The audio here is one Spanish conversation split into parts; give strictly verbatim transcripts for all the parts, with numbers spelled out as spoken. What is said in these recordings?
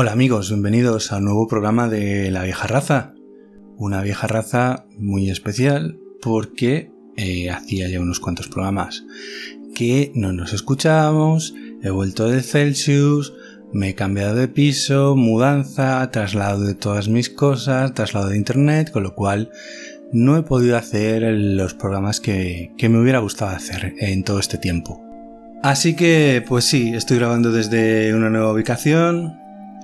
Hola amigos, bienvenidos a un nuevo programa de La Vieja Raza. Una vieja raza muy especial porque eh, hacía ya unos cuantos programas que no nos escuchábamos, he vuelto de Celsius, me he cambiado de piso, mudanza, traslado de todas mis cosas, traslado de internet, con lo cual no he podido hacer los programas que, que me hubiera gustado hacer en todo este tiempo. Así que, pues sí, estoy grabando desde una nueva ubicación.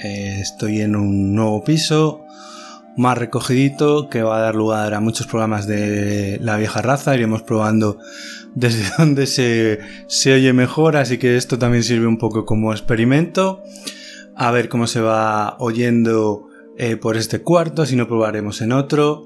Estoy en un nuevo piso, más recogidito, que va a dar lugar a muchos programas de La Vieja Raza. Iremos probando desde donde se, se oye mejor, así que esto también sirve un poco como experimento. A ver cómo se va oyendo eh, por este cuarto, si no probaremos en otro.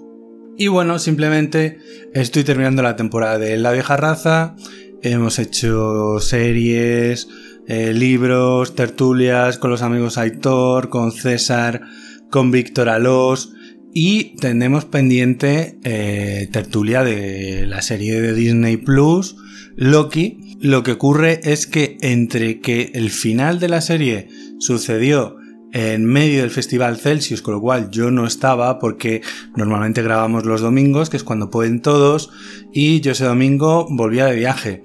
Y bueno, simplemente estoy terminando la temporada de La Vieja Raza. Hemos hecho series, Eh, libros, tertulias con los amigos Aitor, con César, con Víctor Alós, y tenemos pendiente eh, tertulia de la serie de Disney Plus, Loki. Lo que ocurre es que entre que el final de la serie sucedió en medio del Festival Celsius, con lo cual yo no estaba porque normalmente grabamos los domingos, que es cuando pueden todos, y yo ese domingo volvía de viaje.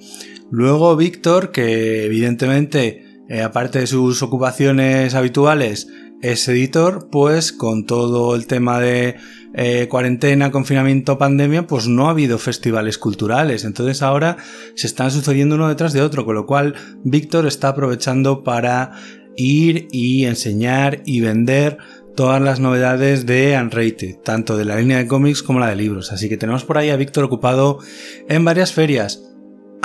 Luego Víctor, que evidentemente, eh, aparte de sus ocupaciones habituales, es editor, pues con todo el tema de eh, cuarentena, confinamiento, pandemia, pues no ha habido festivales culturales. Entonces ahora se están sucediendo uno detrás de otro, con lo cual Víctor está aprovechando para ir y enseñar y vender todas las novedades de Unrated, tanto de la línea de cómics como la de libros. Así que tenemos por ahí a Víctor ocupado en varias ferias.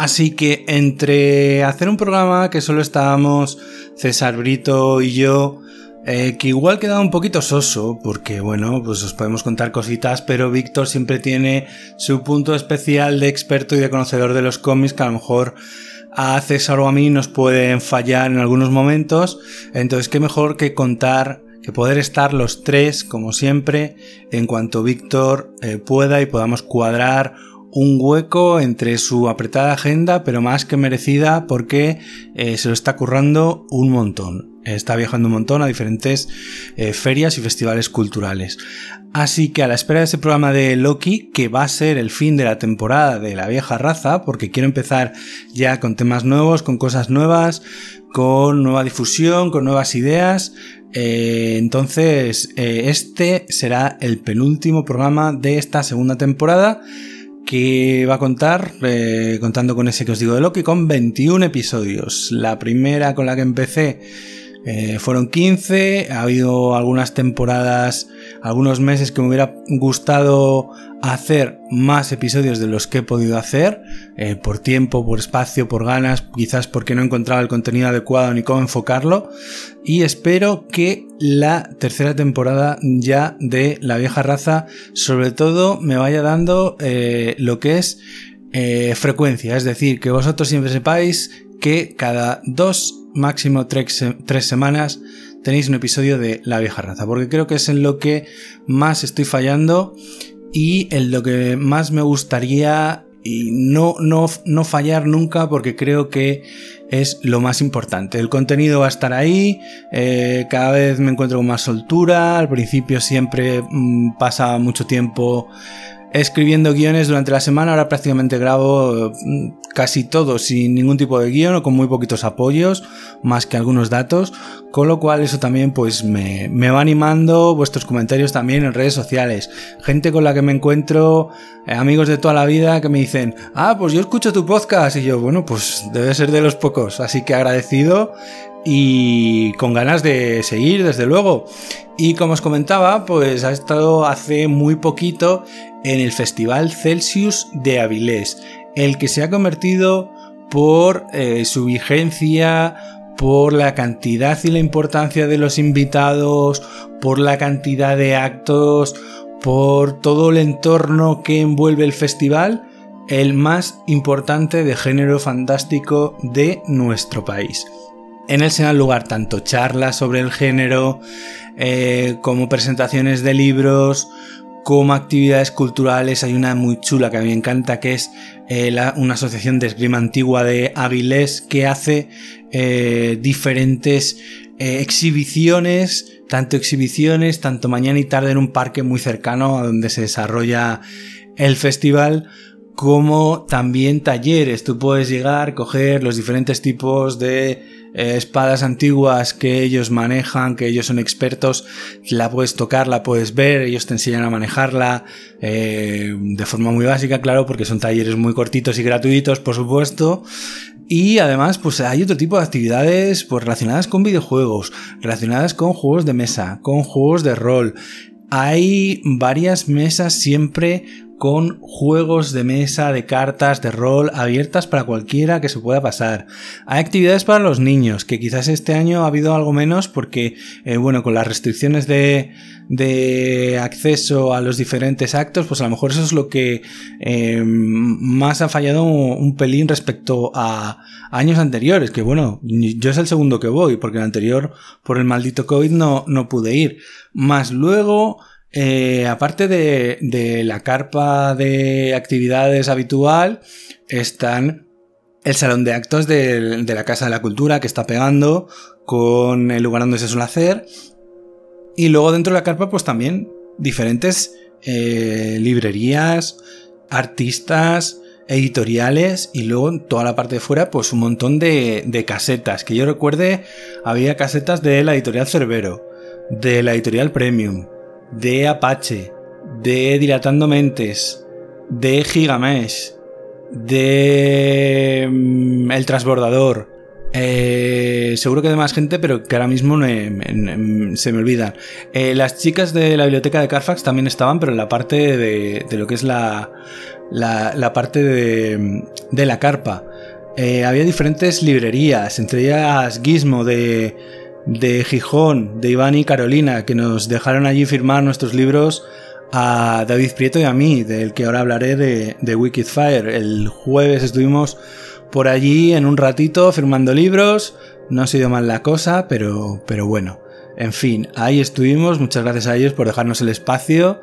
Así que entre hacer un programa que solo estábamos César Brito y yo, eh, que igual quedaba un poquito soso, porque bueno, pues os podemos contar cositas, pero Víctor siempre tiene su punto especial de experto y de conocedor de los cómics, que a lo mejor a César o a mí nos pueden fallar en algunos momentos. Entonces, qué mejor que contar, que poder estar los tres, como siempre, en cuanto Víctor eh, pueda y podamos cuadrar un hueco entre su apretada agenda, pero más que merecida, porque eh, se lo está currando un montón. Está viajando un montón a diferentes eh, ferias y festivales culturales. Así que a la espera de ese programa de Loki, que va a ser el fin de la temporada de La Vieja Raza, porque quiero empezar ya con temas nuevos, con cosas nuevas, con nueva difusión, con nuevas ideas. Eh, entonces, eh, este será el penúltimo programa de esta segunda temporada, que va a contar, eh, contando con ese que os digo de Loki, con veintiún episodios. La primera con la que empecé eh, fueron quince, ha habido algunas temporadas, algunos meses que me hubiera gustado hacer más episodios de los que he podido hacer, eh, por tiempo, por espacio, por ganas, quizás porque no encontraba el contenido adecuado ni cómo enfocarlo, y espero que la tercera temporada ya de La Vieja Raza sobre todo me vaya dando eh, lo que es eh, frecuencia, es decir, que vosotros siempre sepáis que cada dos, máximo tres, tres semanas tenéis un episodio de La Vieja Raza, porque creo que es en lo que más estoy fallando y en lo que más me gustaría y no, no, no fallar nunca, porque creo que es lo más importante. El contenido va a estar ahí, eh, cada vez me encuentro con más soltura. Al principio siempre mmm, pasaba mucho tiempo escribiendo guiones durante la semana, ahora prácticamente grabo mmm, casi todo sin ningún tipo de guión o con muy poquitos apoyos, más que algunos datos, con lo cual eso también pues me, me va animando. Vuestros comentarios también en redes sociales, gente con la que me encuentro, eh, amigos de toda la vida que me dicen, ah, pues yo escucho tu podcast, y yo, bueno, pues debe ser de los pocos, así que agradecido y con ganas de seguir, desde luego. Y como os comentaba, pues ha estado hace muy poquito en el Festival Celsius de Avilés, el que se ha convertido por eh, su vigencia, por la cantidad y la importancia de los invitados, por la cantidad de actos, por todo el entorno que envuelve el festival, el más importante de género fantástico de nuestro país. En él se dan lugar tanto charlas sobre el género, eh, como presentaciones de libros, como actividades culturales. Hay una muy chula que a mí me encanta, que es eh, la, una asociación de esgrima antigua de Avilés, que hace eh, diferentes eh, exhibiciones, tanto exhibiciones, tanto mañana y tarde en un parque muy cercano a donde se desarrolla el festival, como también talleres. Tú puedes llegar, coger los diferentes tipos de eh, espadas antiguas que ellos manejan, que ellos son expertos, la puedes tocar, la puedes ver, ellos te enseñan a manejarla eh, de forma muy básica, claro, porque son talleres muy cortitos y gratuitos, por supuesto. Y además, pues hay otro tipo de actividades pues, relacionadas con videojuegos, relacionadas con juegos de mesa, con juegos de rol. Hay varias mesas siempre con juegos de mesa, de cartas, de rol, abiertas para cualquiera que se pueda pasar. Hay actividades para los niños, que quizás este año ha habido algo menos porque, eh, bueno, con las restricciones de, de acceso a los diferentes actos, pues a lo mejor eso es lo que eh, más ha fallado un, un pelín respecto a años anteriores, que bueno, yo es el segundo que voy, porque el anterior, por el maldito COVID, no, no pude ir. Más luego... Eh, aparte de, de la carpa de actividades habitual, están el salón de actos de, de la Casa de la Cultura, que está pegando con el lugar donde se suele hacer, y luego dentro de la carpa pues también diferentes eh, librerías, artistas, editoriales, y luego en toda la parte de fuera pues un montón de, de casetas. Que yo recuerde, había casetas de la editorial Cerbero, de la editorial Premium, de Apache, de Dilatando Mentes, de Gigamesh, de El Transbordador, eh, seguro que de más gente, pero que ahora mismo me, me, me, se me olvidan. Eh, las chicas de la biblioteca de Carfax también estaban, pero en la parte de, de lo que es la, la, la parte de, de la carpa. Eh, había diferentes librerías, entre ellas Gizmo de... de Gijón, de Iván y Carolina, que nos dejaron allí firmar nuestros libros a David Prieto y a mí, del que ahora hablaré, de, de Wickedfire. El jueves estuvimos por allí en un ratito firmando libros, no ha sido mal la cosa, pero, pero bueno, en fin, ahí estuvimos. Muchas gracias a ellos por dejarnos el espacio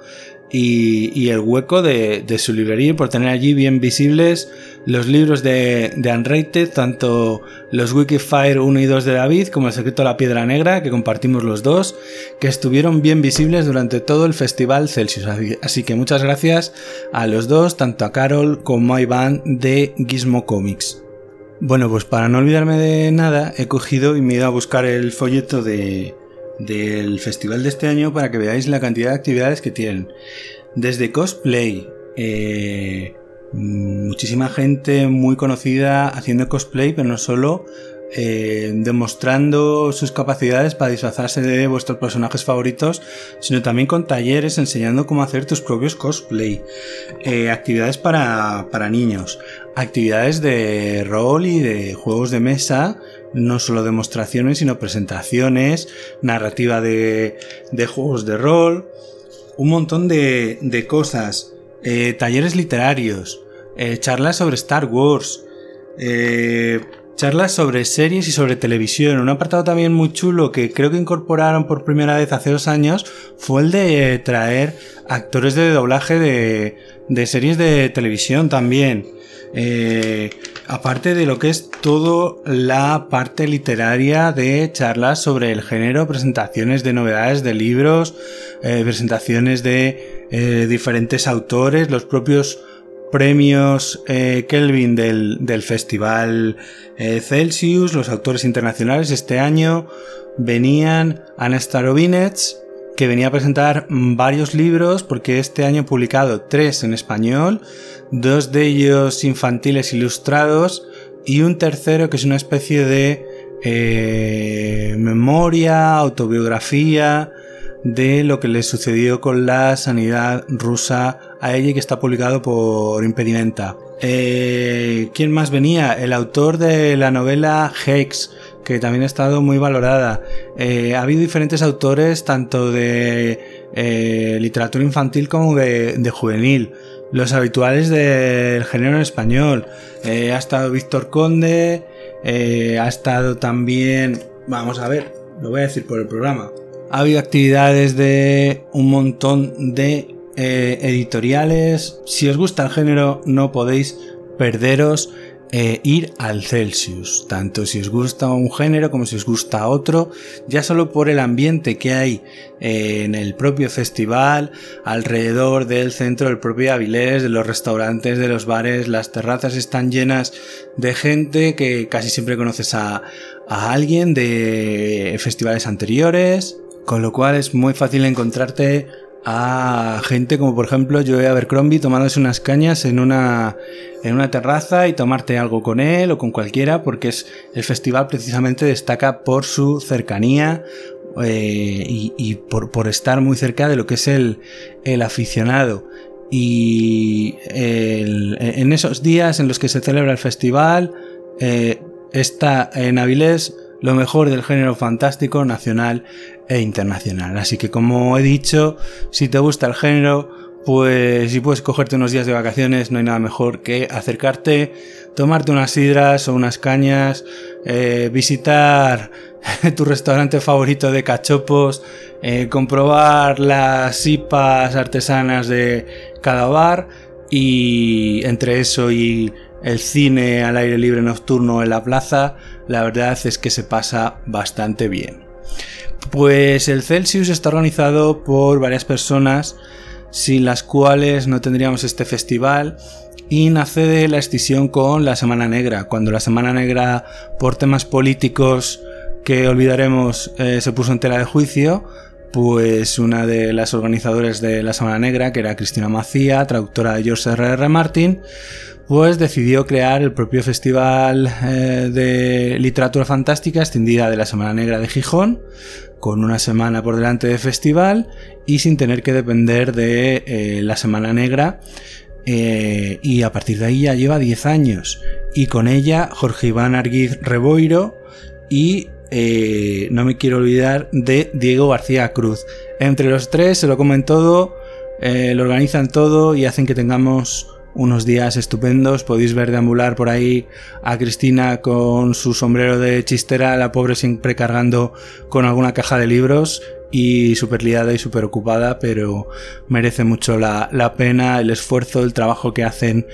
y, y el hueco de, de su librería, y por tener allí bien visibles los libros de, de Unrated, tanto los Wickedfire uno y dos de David como El Secreto de la Piedra Negra, que compartimos los dos, que estuvieron bien visibles durante todo el Festival Celsius. Así que muchas gracias a los dos, tanto a Carol como a Iván de Gizmo Comics. Bueno, pues para no olvidarme de nada, he cogido y me he ido a buscar el folleto de, del festival de este año para que veáis la cantidad de actividades que tienen. Desde cosplay... Eh... muchísima gente muy conocida haciendo cosplay, pero no solo, eh, demostrando sus capacidades para disfrazarse de vuestros personajes favoritos, sino también con talleres enseñando cómo hacer tus propios cosplay. Eh, actividades para, para niños, actividades de rol y de juegos de mesa, no solo demostraciones, sino presentaciones, narrativa de, de juegos de rol, un montón de, de cosas. Eh, talleres literarios, eh, charlas sobre Star Wars, eh, charlas sobre series y sobre televisión. Un apartado también muy chulo que creo que incorporaron por primera vez hace dos años fue el de traer actores de doblaje de, de series de televisión también. Eh, aparte de lo que es toda la parte literaria de charlas sobre el género, presentaciones de novedades de libros, eh, presentaciones de... Eh, diferentes autores, los propios premios eh, Kelvin del, del Festival eh, Celsius, los autores internacionales. Este año venían Ana Starovinets, que venía a presentar varios libros, porque este año he publicado tres en español, dos de ellos infantiles ilustrados y un tercero que es una especie de eh, memoria, autobiografía de lo que le sucedió con la sanidad rusa a ella, que está publicado por Impedimenta. Eh, ¿Quién más venía? El autor de la novela Hex, que también ha estado muy valorada. Eh, ha habido diferentes autores, tanto de eh, literatura infantil como de, de juvenil. Los habituales del género en español. Eh, ha estado Víctor Conde, eh, ha estado también... Vamos a ver, lo voy a decir por el programa. Ha habido actividades de un montón de eh, editoriales. Si os gusta el género, no podéis perderos eh, ir al Celsius, tanto si os gusta un género como si os gusta otro, ya solo por el ambiente que hay eh, en el propio festival, alrededor del centro del propio Avilés, de los restaurantes, de los bares, las terrazas están llenas de gente que casi siempre conoces a, a alguien de festivales anteriores, con lo cual es muy fácil encontrarte a gente como por ejemplo Joe Abercrombie tomándose unas cañas en una, en una terraza y tomarte algo con él o con cualquiera, porque es, el festival precisamente destaca por su cercanía eh, y, y por, por estar muy cerca de lo que es el, el aficionado. Y el, en esos días en los que se celebra el festival eh, está en Avilés lo mejor del género fantástico nacional e internacional. Así que, como he dicho, si te gusta el género, pues si puedes cogerte unos días de vacaciones, no hay nada mejor que acercarte, tomarte unas sidras o unas cañas, eh, visitar tu restaurante favorito de cachopos, eh, comprobar las I P As artesanas de cada bar, y entre eso y el cine al aire libre nocturno en la plaza, la verdad es que se pasa bastante bien. Pues el Celsius está organizado por varias personas, sin las cuales no tendríamos este festival, y nace de la escisión con la Semana Negra, cuando la Semana Negra, por temas políticos que olvidaremos, eh, se puso en tela de juicio. Pues una de las organizadoras de la Semana Negra, que era Cristina Macía, traductora de George erre erre Martin, pues decidió crear el propio Festival eh, de Literatura Fantástica extendida de la Semana Negra de Gijón, con una semana por delante de festival y sin tener que depender de eh, la Semana Negra. Eh, y a partir de ahí ya lleva diez años. Y con ella Jorge Iván Ardiz Reboiro y eh, no me quiero olvidar de Diego García Cruz. Entre los tres se lo comen todo, eh, lo organizan todo y hacen que tengamos unos días estupendos. Podéis ver deambular por ahí a Cristina con su sombrero de chistera, la pobre siempre cargando con alguna caja de libros y súper liada y súper ocupada, pero merece mucho la, la pena el esfuerzo, el trabajo que hacen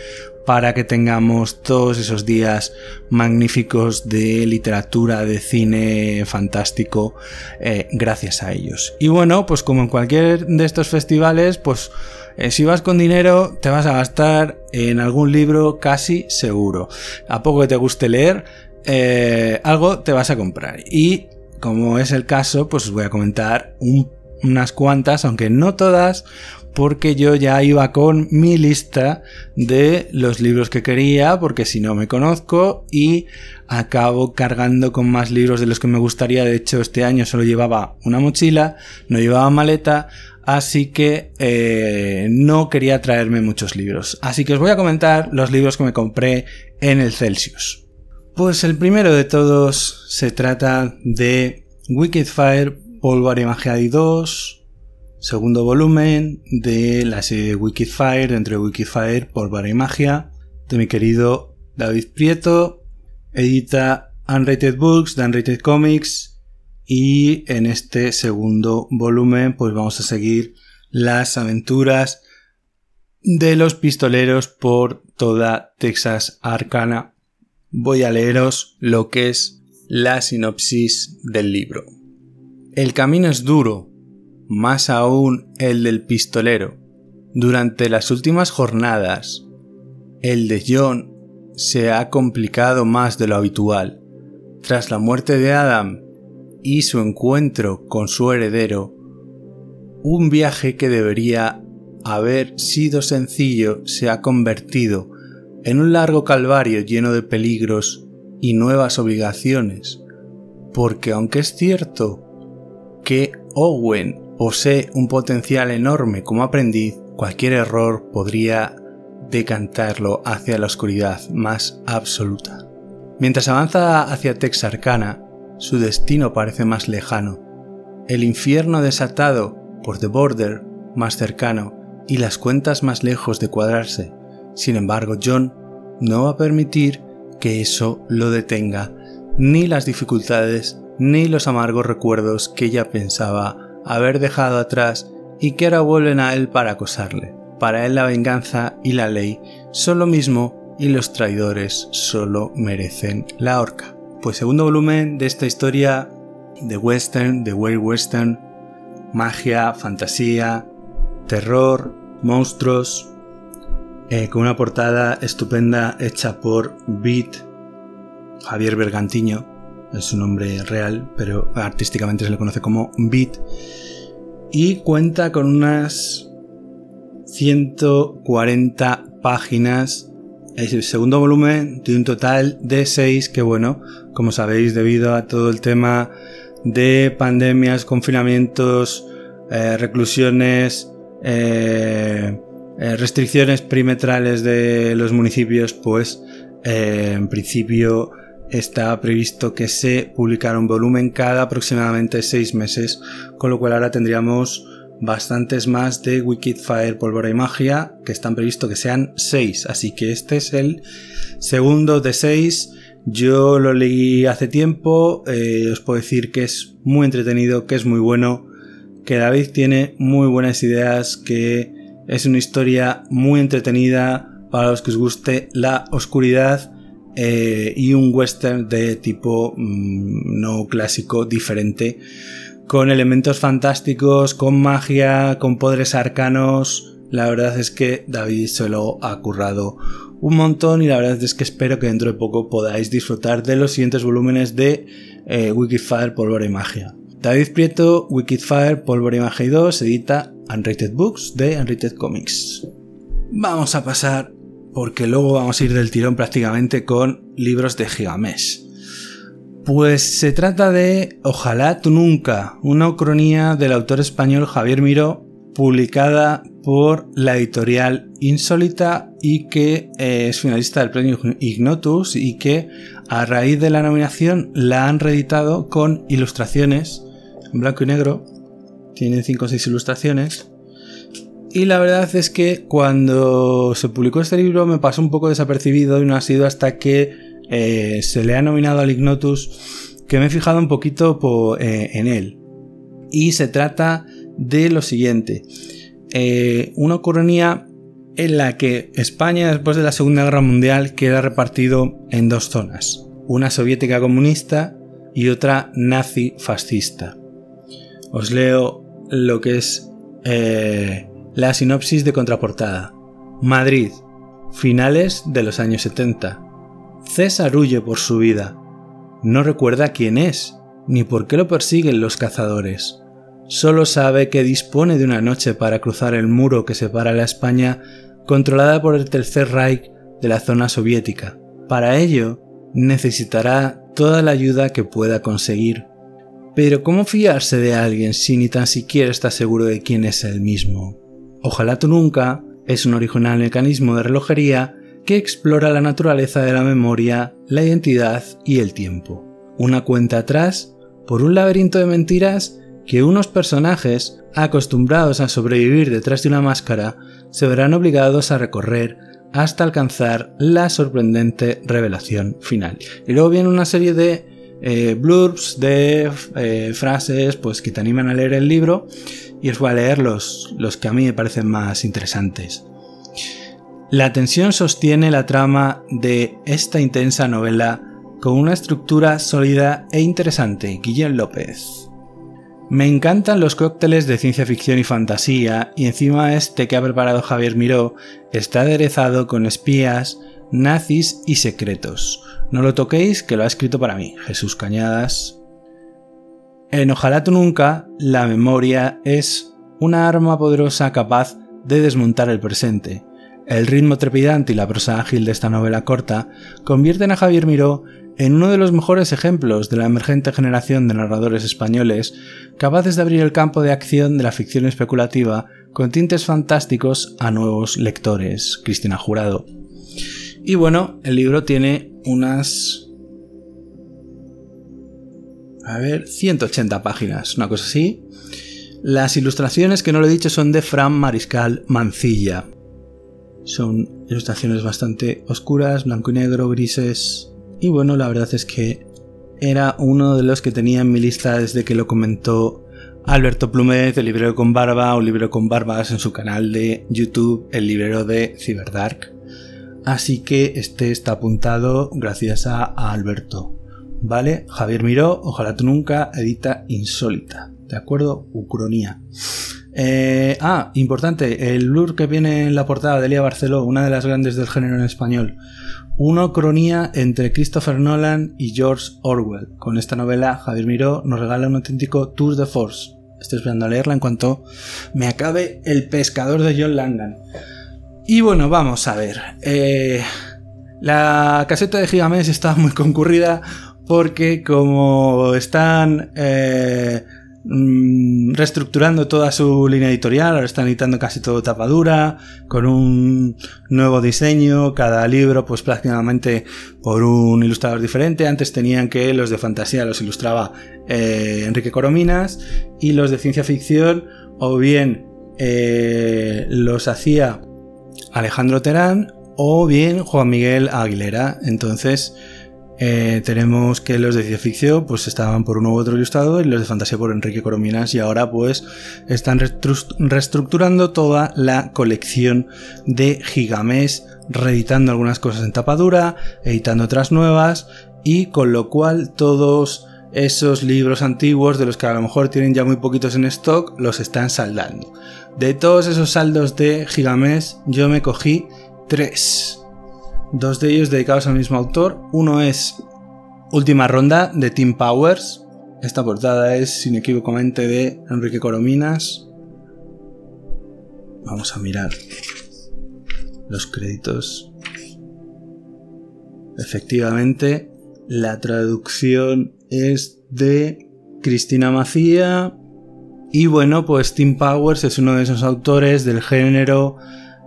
para que tengamos todos esos días magníficos de literatura, de cine fantástico, eh, gracias a ellos. Y bueno, pues como en cualquier de estos festivales, pues si vas con dinero te vas a gastar en algún libro casi seguro. A poco que te guste leer, eh, algo te vas a comprar. Y como es el caso, pues os voy a comentar un, unas cuantas, aunque no todas, porque yo ya iba con mi lista de los libros que quería, porque si no me conozco y acabo cargando con más libros de los que me gustaría. De hecho, este año solo llevaba una mochila, no llevaba maleta, así que eh, no quería traerme muchos libros. Así que os voy a comentar los libros que me compré en el Celsius. Pues el primero de todos se trata de Wickedfire, Pólvora y Magia dos, segundo volumen de la serie de Wickedfire, entre Wickedfire, Pólvora y Magia, de mi querido David Prieto. Edita Unrated Books, de Unrated Comics, y en este segundo volumen pues vamos a seguir las aventuras de los pistoleros por toda Texas Arcana. Voy a leeros lo que es la sinopsis del libro. El camino es duro, más aún el del pistolero. Durante las últimas jornadas, el de John se ha complicado más de lo habitual. Tras la muerte de Adam y su encuentro con su heredero, un viaje que debería haber sido sencillo se ha convertido en un largo calvario lleno de peligros y nuevas obligaciones, porque aunque es cierto que Owen posee un potencial enorme como aprendiz, cualquier error podría decantarlo hacia la oscuridad más absoluta. Mientras avanza hacia Texarkana, su destino parece más lejano. El infierno desatado por The Border más cercano y las cuentas más lejos de cuadrarse. Sin embargo, John no va a permitir que eso lo detenga, ni las dificultades ni los amargos recuerdos que ella pensaba haber dejado atrás y que ahora vuelven a él para acosarle. Para él la venganza y la ley son lo mismo y los traidores solo merecen la horca. Pues segundo volumen de esta historia de western, de weird western, magia, fantasía, terror, monstruos, eh, con una portada estupenda hecha por Beat, Javier Bergantiño, es su nombre real, pero artísticamente se le conoce como Beat, y cuenta con unas ciento cuarenta páginas. Es el segundo volumen de un total de seis que, bueno, como sabéis, debido a todo el tema de pandemias, confinamientos, eh, reclusiones, eh, eh, restricciones perimetrales de los municipios, pues eh, en principio está previsto que se publicara un volumen cada aproximadamente seis meses, con lo cual ahora tendríamos bastantes más de Wickedfire, Pólvora y Magia, que están previsto que sean seis, así que este es el segundo de seis. Yo lo leí hace tiempo, eh, os puedo decir que es muy entretenido, que es muy bueno, que David tiene muy buenas ideas, que es una historia muy entretenida para los que os guste la oscuridad eh, y un western de tipo mmm, no clásico, diferente, con elementos fantásticos, con magia, con poderes arcanos. La verdad es que David se lo ha currado un montón y la verdad es que espero que dentro de poco podáis disfrutar de los siguientes volúmenes de eh, Wickedfire, Pólvora y Magia. David Prieto, Wickedfire, Pólvora y Magia dos, edita Unrated Books de Unrated Comics. Vamos a pasar, porque luego vamos a ir del tirón prácticamente, con libros de Gigamesh. Pues se trata de Ojalá tú nunca, una ucronía del autor español Javier Miró, publicada por la editorial Insólita y que eh, es finalista del premio Ignotus y que a raíz de la nominación la han reeditado con ilustraciones en blanco y negro. Tienen cinco o seis ilustraciones. Y la verdad es que cuando se publicó este libro me pasó un poco desapercibido y no ha sido hasta que Eh, se le ha nominado al Ignotus que me he fijado un poquito po, eh, en él. Y se trata de lo siguiente: eh, una colonia en la que España, después de la Segunda Guerra Mundial, queda repartido en dos zonas, una soviética comunista y otra nazi fascista. Os leo lo que es eh, la sinopsis de contraportada. Madrid, finales de los años setenta. César huye por su vida. No recuerda quién es, ni por qué lo persiguen los cazadores. Solo sabe que dispone de una noche para cruzar el muro que separa la España controlada por el Tercer Reich de la zona soviética. Para ello, necesitará toda la ayuda que pueda conseguir. Pero ¿cómo fiarse de alguien si ni tan siquiera está seguro de quién es él mismo? Ojalá tú nunca es un original mecanismo de relojería que explora la naturaleza de la memoria, la identidad y el tiempo. Una cuenta atrás por un laberinto de mentiras que unos personajes, acostumbrados a sobrevivir detrás de una máscara, se verán obligados a recorrer hasta alcanzar la sorprendente revelación final. Y luego viene una serie de eh, blurbs, de eh, frases pues, que te animan a leer el libro, y os voy a leer los, los que a mí me parecen más interesantes. La tensión sostiene la trama de esta intensa novela con una estructura sólida e interesante. Guillén López. Me encantan los cócteles de ciencia ficción y fantasía, y encima este que ha preparado Javier Miró está aderezado con espías, nazis y secretos. No lo toquéis, que lo ha escrito para mí, Jesús Cañadas. En Ojalá tú nunca, la memoria es una arma poderosa capaz de desmontar el presente. El ritmo trepidante y la prosa ágil de esta novela corta convierten a Javier Miró en uno de los mejores ejemplos de la emergente generación de narradores españoles capaces de abrir el campo de acción de la ficción especulativa con tintes fantásticos a nuevos lectores. Cristina Jurado. Y bueno, el libro tiene unas... a ver, ciento ochenta páginas, una cosa así. Las ilustraciones, que no lo he dicho, son de Fran Mariscal Mancilla. Son ilustraciones bastante oscuras, blanco y negro, grises. Y bueno, la verdad es que era uno de los que tenía en mi lista desde que lo comentó Alberto Plumet, el librero con barba o librero con barbas, en su canal de YouTube, el librero de Cyberdark. Así que este está apuntado gracias a, a Alberto. ¿Vale? Javier Miró, Ojalá tú nunca, edita Insólita. ¿De acuerdo? Ucronía. Eh, ah, importante, el blur que viene en la portada de Elia Barceló, una de las grandes del género en español. Una ucronía entre Christopher Nolan y George Orwell. Con esta novela, Javier Miró nos regala un auténtico tour de force. Estoy esperando a leerla en cuanto me acabe El pescador de John Langan. Y bueno, vamos a ver. Eh, la caseta de Gigamesh está muy concurrida porque como están eh, reestructurando toda su línea editorial, ahora están editando casi todo tapa dura, con un nuevo diseño, cada libro pues prácticamente por un ilustrador diferente. Antes tenían que los de fantasía los ilustraba eh, Enrique Corominas y los de ciencia ficción o bien eh, los hacía Alejandro Terán o bien Juan Miguel Aguilera. Entonces eh, tenemos que los de ciencia ficción pues estaban por uno u otro ilustrador y los de fantasía por Enrique Corominas, y ahora pues están reestructurando toda la colección de Gigamesh, reeditando algunas cosas en tapa dura, editando otras nuevas, y con lo cual todos esos libros antiguos de los que a lo mejor tienen ya muy poquitos en stock los están saldando. De todos esos saldos de Gigamesh yo me cogí tres, dos de ellos dedicados al mismo autor. Uno es Última Ronda de Tim Powers. Esta portada es inequívocamente de Enrique Corominas. Vamos a mirar los créditos. Efectivamente, la traducción es de Cristina Macía. Y bueno, pues Tim Powers es uno de esos autores del género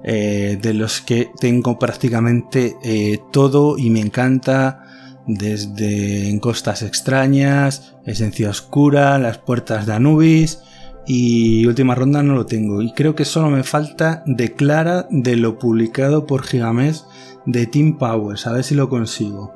eh, de los que tengo prácticamente eh, todo y me encanta, desde En Costas Extrañas, Esencia Oscura, Las Puertas de Anubis y Última Ronda no lo tengo. Y creo que solo me falta Declara, de lo publicado por Gigamesh de Tim Powers, a ver si lo consigo.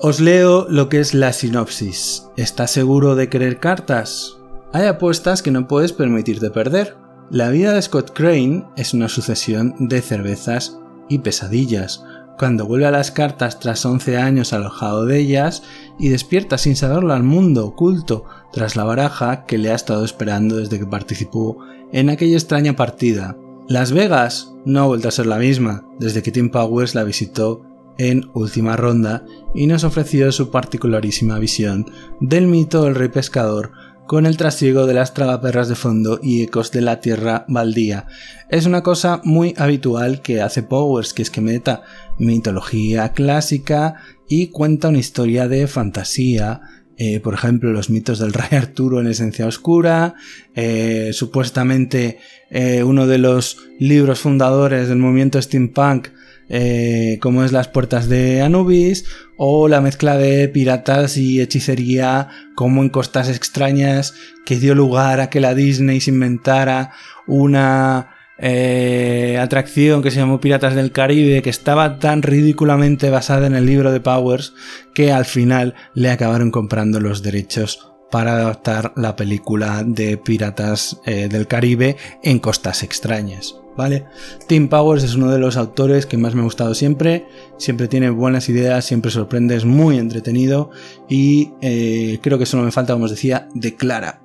Os leo lo que es la sinopsis. ¿Estás seguro de querer cartas? Hay apuestas que no puedes permitirte perder. La vida de Scott Crane es una sucesión de cervezas y pesadillas. Cuando vuelve a las cartas tras once años alojado de ellas y despierta sin saberlo al mundo oculto tras la baraja que le ha estado esperando desde que participó en aquella extraña partida. Las Vegas no ha vuelto a ser la misma desde que Tim Powers la visitó en Última Ronda y nos ofreció su particularísima visión del mito del rey pescador con el trasiego de las tragaperras de fondo y ecos de la tierra baldía. Es una cosa muy habitual que hace Powers, que es que meta mitología clásica y cuenta una historia de fantasía. Eh, por ejemplo, los mitos del rey Arturo en Esencia Oscura, eh, supuestamente eh, uno de los libros fundadores del movimiento steampunk, Eh, como es Las Puertas de Anubis, o la mezcla de piratas y hechicería como En Costas Extrañas, que dio lugar a que la Disney se inventara una eh, atracción que se llamó Piratas del Caribe, que estaba tan ridículamente basada en el libro de Powers que al final le acabaron comprando los derechos para adaptar la película de Piratas eh, del Caribe en Costas Extrañas. ¿Vale? Tim Powers es uno de los autores que más me ha gustado siempre, siempre tiene buenas ideas, siempre sorprende, es muy entretenido y eh, creo que solo me falta, como os decía, Declara.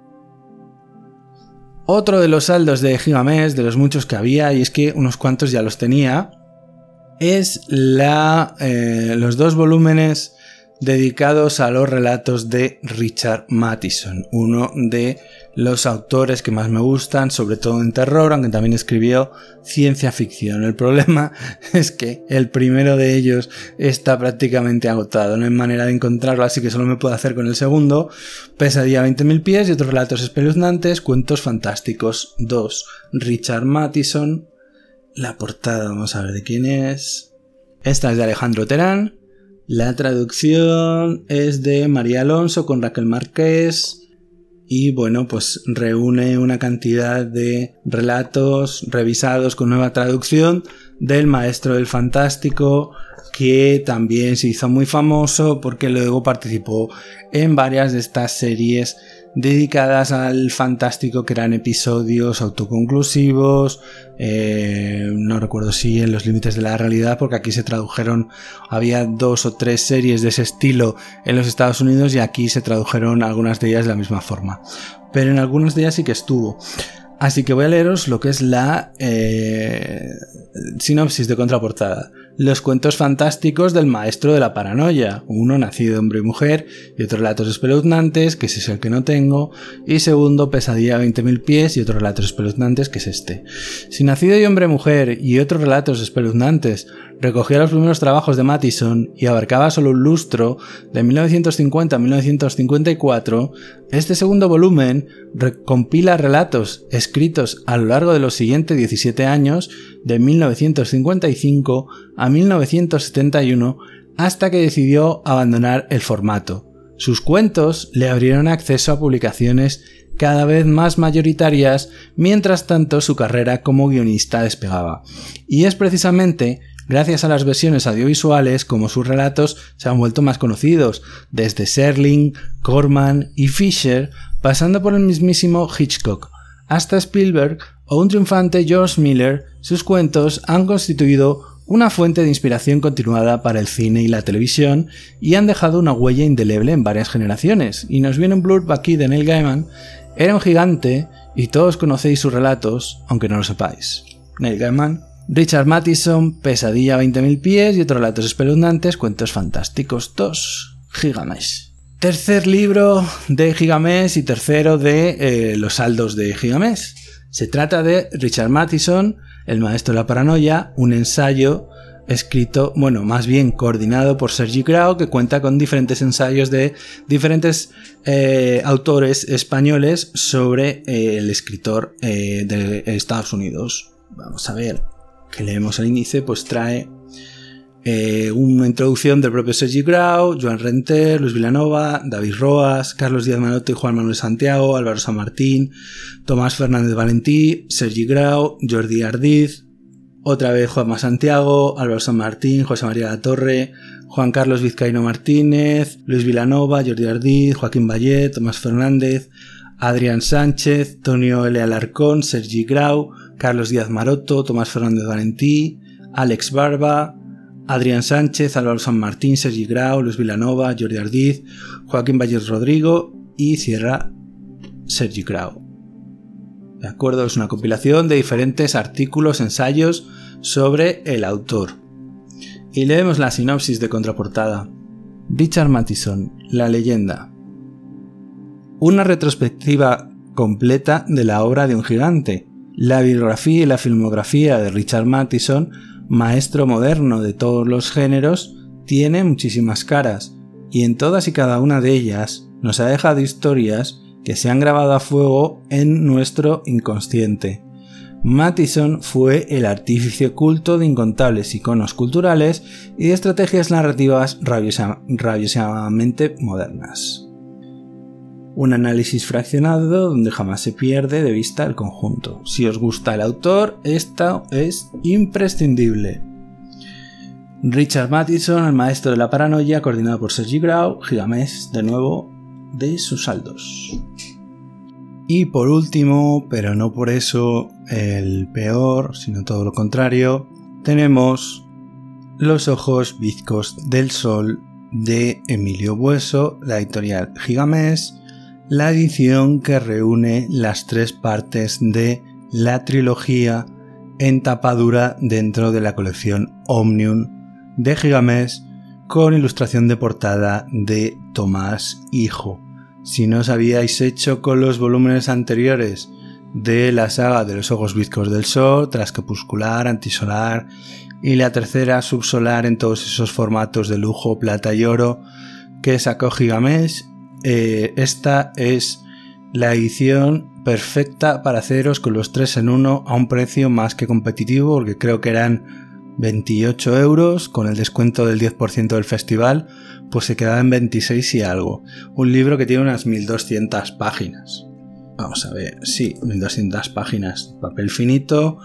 Otro de los saldos de Gigamesh, de los muchos que había, y es que unos cuantos ya los tenía, es la, eh, los dos volúmenes dedicados a los relatos de Richard Matheson, uno de los autores que más me gustan, sobre todo en terror, aunque también escribió ciencia ficción. El problema es que el primero de ellos está prácticamente agotado, no hay manera de encontrarlo, así que solo me puedo hacer con el segundo, Pesadilla a veinte mil pies y otros relatos espeluznantes, Cuentos Fantásticos dos, Richard Matheson. La portada, vamos a ver de quién es. Esta es de Alejandro Terán. La traducción es de María Alonso con Raquel Márquez y bueno, pues reúne una cantidad de relatos revisados con nueva traducción del Maestro del Fantástico, que también se hizo muy famoso porque luego participó en varias de estas series dedicadas al fantástico, que eran episodios autoconclusivos, eh, no recuerdo si en Los Límites de la Realidad, porque aquí se tradujeron, había dos o tres series de ese estilo en los Estados Unidos y aquí se tradujeron algunas de ellas de la misma forma, pero en algunas de ellas sí que estuvo. Así que voy a leeros lo que es la eh, sinopsis de contraportada. Los cuentos fantásticos del maestro de la paranoia. Uno, nacido hombre y mujer, y otros relatos espeluznantes, que ese es el que no tengo. Y segundo, Pesadilla a veinte mil pies y otros relatos espeluznantes, que es este. Si nacido y hombre y mujer y otros relatos espeluznantes recogía los primeros trabajos de Matheson y abarcaba solo un lustro, de mil novecientos cincuenta a mil novecientos cincuenta y cuatro, este segundo volumen recompila relatos escritos a lo largo de los siguientes diecisiete años, de mil novecientos cincuenta y cinco a mil novecientos setenta y uno, hasta que decidió abandonar el formato. Sus cuentos le abrieron acceso a publicaciones cada vez más mayoritarias, mientras tanto su carrera como guionista despegaba. Y es precisamente gracias a las versiones audiovisuales como sus relatos se han vuelto más conocidos, desde Serling, Corman y Fisher, pasando por el mismísimo Hitchcock, hasta Spielberg o un triunfante George Miller. Sus cuentos han constituido una fuente de inspiración continuada para el cine y la televisión y han dejado una huella indeleble en varias generaciones. Y nos viene un blurb aquí de Neil Gaiman. Era un gigante y todos conocéis sus relatos, aunque no lo sepáis. Neil Gaiman, Richard Matheson, Pesadilla a veinte mil pies y otros relatos espeluznantes, cuentos fantásticos dos, Gigamesh. Tercer libro de Gigamesh y tercero de eh, los saldos de Gigamesh. Se trata de Richard Matheson, el maestro de la paranoia, un ensayo escrito, bueno, más bien coordinado por Sergi Grau, que cuenta con diferentes ensayos de diferentes eh, autores españoles sobre eh, el escritor eh, de Estados Unidos. Vamos a ver, que leemos al inicio, pues trae eh, una introducción del propio Sergi Grau, Joan Renter, Luis Vilanova, David Roas, Carlos Díaz Manoto y Juan Manuel Santiago, Álvaro San Martín, Tomás Fernández Valentí, Sergi Grau, Jordi Ardiz, otra vez Juanma Santiago, Álvaro San Martín, José María La Torre, Juan Carlos Vizcaíno Martínez, Luis Vilanova, Jordi Ardiz, Joaquín Vallé, Tomás Fernández, Adrián Sánchez, Tonio L. Alarcón, Sergi Grau, Carlos Díaz Maroto, Tomás Fernández Valentí, Alex Barba, Adrián Sánchez, Álvaro San Martín, Sergi Grau, Luis Vilanova, Jordi Ardiz, Joaquín Valles Rodrigo y cierra Sergi Grau. De acuerdo, es una compilación de diferentes artículos, ensayos sobre el autor. Y leemos la sinopsis de contraportada. Richard Matheson, la leyenda. Una retrospectiva completa de la obra de un gigante. La biografía y la filmografía de Richard Matheson, maestro moderno de todos los géneros, tiene muchísimas caras, y en todas y cada una de ellas nos ha dejado historias que se han grabado a fuego en nuestro inconsciente. Matheson fue el artífice oculto de incontables iconos culturales y de estrategias narrativas rabiosa, rabiosamente modernas. Un análisis fraccionado donde jamás se pierde de vista el conjunto. Si os gusta el autor, esta es imprescindible. Richard Matheson, el maestro de la paranoia, coordinado por Sergi Grau, Gigamesh, de nuevo, de sus saldos. Y por último, pero no por eso el peor, sino todo lo contrario, tenemos Los ojos bizcos del Sol, de Emilio Bueso, la editorial Gigamesh. La edición que reúne las tres partes de la trilogía en tapadura dentro de la colección Omnium de Gigamesh, con ilustración de portada de Tomás Hijo. Si no os habíais hecho con los volúmenes anteriores de la saga de los ojos bizcos del Sol, Transcrepuscular, Antisolar y la tercera Subsolar, en todos esos formatos de lujo, plata y oro que sacó Gigamesh, Eh, esta es la edición perfecta para haceros con los tres en uno a un precio más que competitivo, porque creo que eran veintiocho euros, con el descuento del diez por ciento del festival pues se quedaba en veintiséis y algo. Un libro que tiene unas mil doscientas páginas Vamos a ver, sí, mil doscientas páginas, papel finito,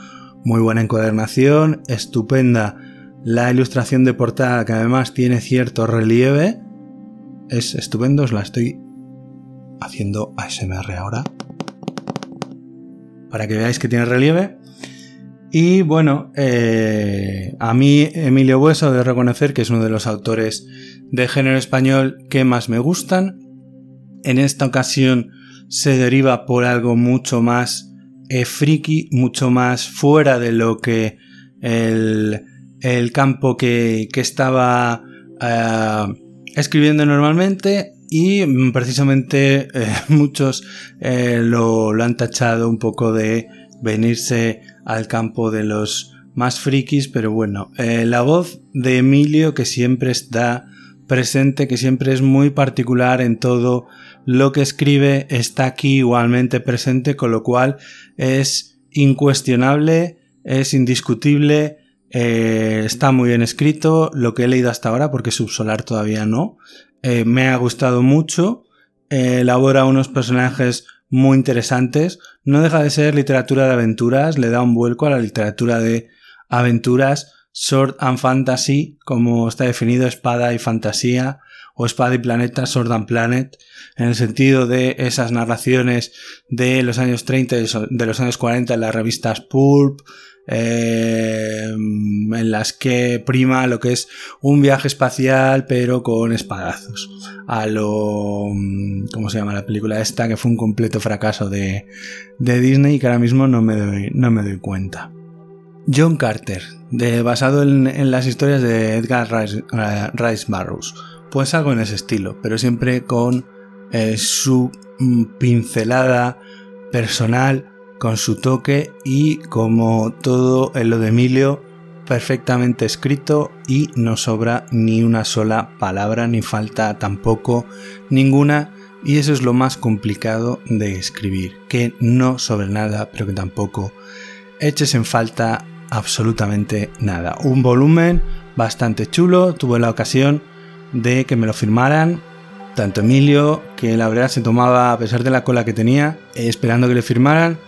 muy buena encuadernación, estupenda la ilustración de portada, que además tiene cierto relieve. Es estupendo, os la estoy haciendo A S M R ahora, para que veáis que tiene relieve. Y bueno, eh, a mí Emilio Bueso, de reconocer que es uno de los autores de género español que más me gustan. En esta ocasión se deriva por algo mucho más eh, friki, mucho más fuera de lo que el, el campo que, que estaba eh, escribiendo normalmente, y precisamente eh, muchos eh, lo, lo han tachado un poco de venirse al campo de los más frikis, pero bueno, eh, la voz de Emilio, que siempre está presente, que siempre es muy particular en todo lo que escribe, está aquí igualmente presente, con lo cual es incuestionable, es indiscutible, eh, está muy bien escrito lo que he leído hasta ahora, porque Subsolar todavía no, eh, me ha gustado mucho, eh, elabora unos personajes muy interesantes, no deja de ser literatura de aventuras, le da un vuelco a la literatura de aventuras, Sword and Fantasy, como está definido, espada y fantasía, o espada y planeta, Sword and Planet, en el sentido de esas narraciones de los años treinta, de los años cuarenta en las revistas Pulp, eh, en las que prima lo que es un viaje espacial pero con espadazos, a lo... ¿cómo se llama la película esta? Que fue un completo fracaso de, de Disney y que ahora mismo no me doy, no me doy cuenta. John Carter, de, basado en, en las historias de Edgar Rice, uh, Rice Burroughs. Pues algo en ese estilo, pero siempre con eh, su pincelada personal, con su toque y, como todo en lo de Emilio, perfectamente escrito, y no sobra ni una sola palabra, ni falta tampoco ninguna, y eso es lo más complicado de escribir, que no sobre nada, pero que tampoco eches en falta absolutamente nada. Un volumen bastante chulo, tuve la ocasión de que me lo firmaran, tanto Emilio, que la verdad se tomaba, a pesar de la cola que tenía, eh, esperando que le firmaran,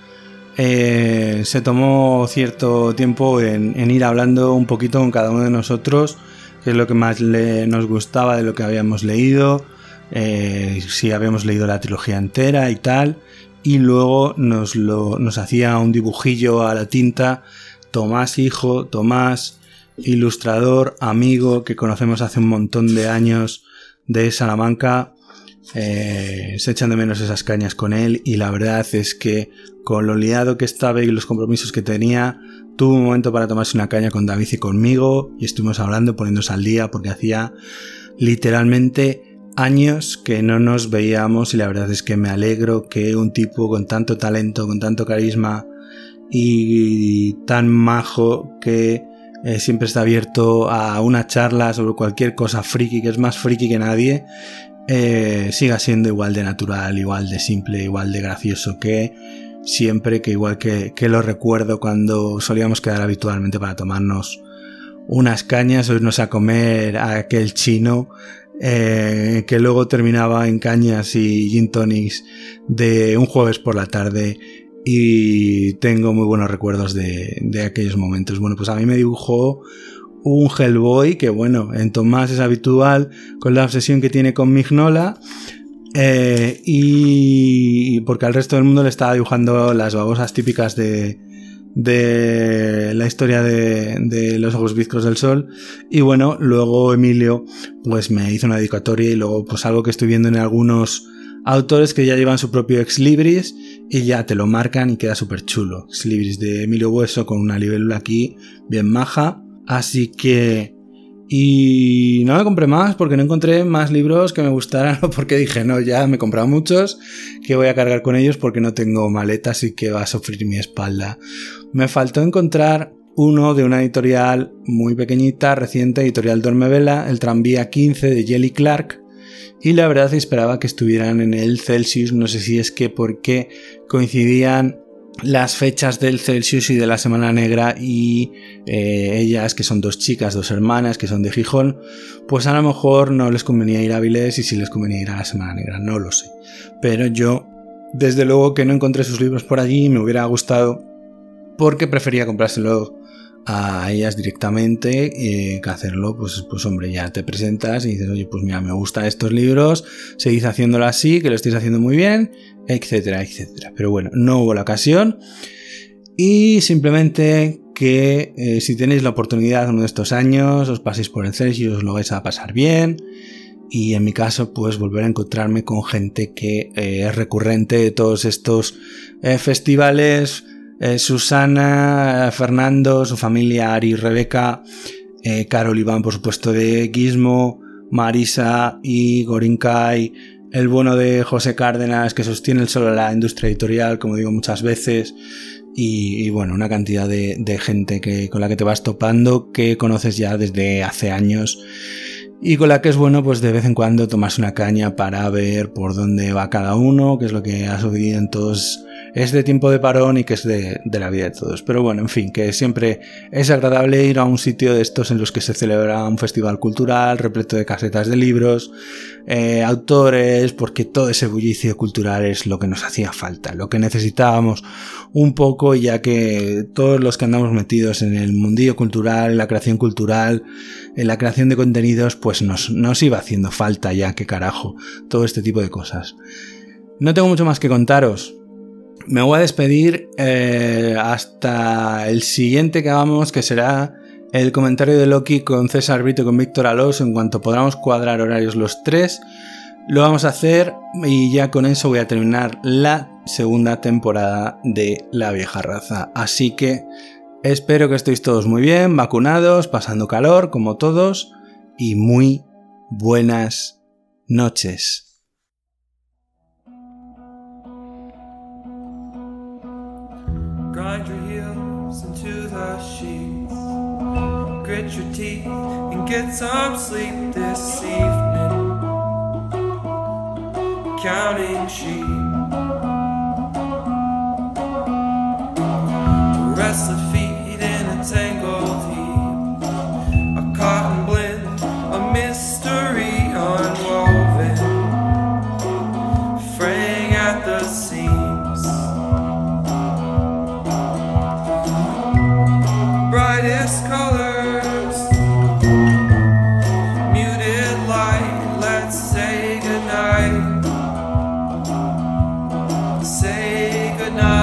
eh, se tomó cierto tiempo en, en ir hablando un poquito con cada uno de nosotros, que es lo que más le, nos gustaba de lo que habíamos leído, eh, si habíamos leído la trilogía entera y tal, y luego nos, lo, nos hacía un dibujillo a la tinta, Tomás hijo, Tomás ilustrador, amigo que conocemos hace un montón de años de Salamanca, eh, se echan de menos esas cañas con él, y la verdad es que con lo liado que estaba y los compromisos que tenía, tuvo un momento para tomarse una caña con David y conmigo, y estuvimos hablando, poniéndose al día, porque hacía literalmente años que no nos veíamos, y la verdad es que me alegro que un tipo con tanto talento, con tanto carisma y tan majo, que Eh, siempre está abierto a una charla sobre cualquier cosa friki, que es más friki que nadie, eh, siga siendo igual de natural, igual de simple, igual de gracioso que siempre, que igual que, que lo recuerdo cuando solíamos quedar habitualmente para tomarnos unas cañas o irnos a comer a aquel chino, eh, que luego terminaba en cañas y gin tonics de un jueves por la tarde. Y tengo muy buenos recuerdos de, de aquellos momentos. Bueno, pues a mí me dibujó un Hellboy, que bueno, en Tomás es habitual con la obsesión que tiene con Mignola, eh, y porque al resto del mundo le estaba dibujando las babosas típicas de, de la historia de, de Los ojos bizcos del Sol. Y bueno, luego Emilio pues me hizo una dedicatoria, y luego pues algo que estoy viendo en algunos autores que ya llevan su propio ex libris y ya te lo marcan y queda súper chulo. Ex libris de Emilio Bueso, con una libélula aquí bien maja. Así que... y no me compré más porque no encontré más libros que me gustaran, o porque dije, no, ya me he comprado muchos, que voy a cargar con ellos porque no tengo maleta, así que va a sufrir mi espalda. Me faltó encontrar uno de una editorial muy pequeñita, reciente, Editorial Dormevela, El tranvía quince de Jelly Clark. Y la verdad esperaba que estuvieran en el Celsius, no sé si es que porque coincidían las fechas del Celsius y de la Semana Negra, y eh, ellas, que son dos chicas, dos hermanas, que son de Gijón, pues a lo mejor no les convenía ir a Avilés, y si les convenía ir a la Semana Negra, no lo sé. Pero yo Desde luego que no encontré sus libros por allí, me hubiera gustado, porque prefería comprárselo a ellas directamente eh, que hacerlo, pues, pues hombre, ya te presentas y dices, oye, pues mira, me gustan estos libros, seguís haciéndolo así, que lo estáis haciendo muy bien, etcétera, etcétera. Pero bueno, no hubo la ocasión y simplemente que eh, si tenéis la oportunidad uno de estos años, os paséis por el Celsius y os lo vais a pasar bien. Y en mi caso, pues volver a encontrarme con gente que eh, es recurrente de todos estos eh, festivales. Eh, Susana, eh, Fernando, su familia, Ari, Rebeca, eh, Carol, Iván, por supuesto, de Gizmo, Marisa y Gorinkai, el bueno de José Cárdenas, que sostiene el solo la industria editorial, como digo muchas veces, y, y bueno, una cantidad de, de gente que, con la que te vas topando, que conoces ya desde hace años, y con la que es bueno, pues de vez en cuando tomas una caña para ver por dónde va cada uno, qué es lo que ha sucedido en todos este tiempo de parón y que es de, de la vida de todos. Pero bueno, en fin, que siempre es agradable ir a un sitio de estos en los que se celebra un festival cultural repleto de casetas de libros, eh, autores, porque todo ese bullicio cultural es lo que nos hacía falta, lo que necesitábamos un poco, ya que todos los que andamos metidos en el mundillo cultural, en la creación cultural, en la creación de contenidos, pues nos, nos iba haciendo falta ya, que carajo, todo este tipo de cosas. No tengo mucho más que contaros. Me voy a despedir eh, hasta el siguiente que hagamos, que será el comentario de Loki con César Brito y con Víctor Alonso. En cuanto podamos cuadrar horarios los tres, lo vamos a hacer y ya con eso voy a terminar la segunda temporada de La Vieja Raza. Así que espero que estéis todos muy bien, vacunados, pasando calor como todos y muy buenas noches. Grind your heels into the sheets, grit your teeth and get some sleep this evening, counting sheep, restless feet in a tangled heap, a cotton blend, a mystery unwoven, fraying at the seams. Say goodnight.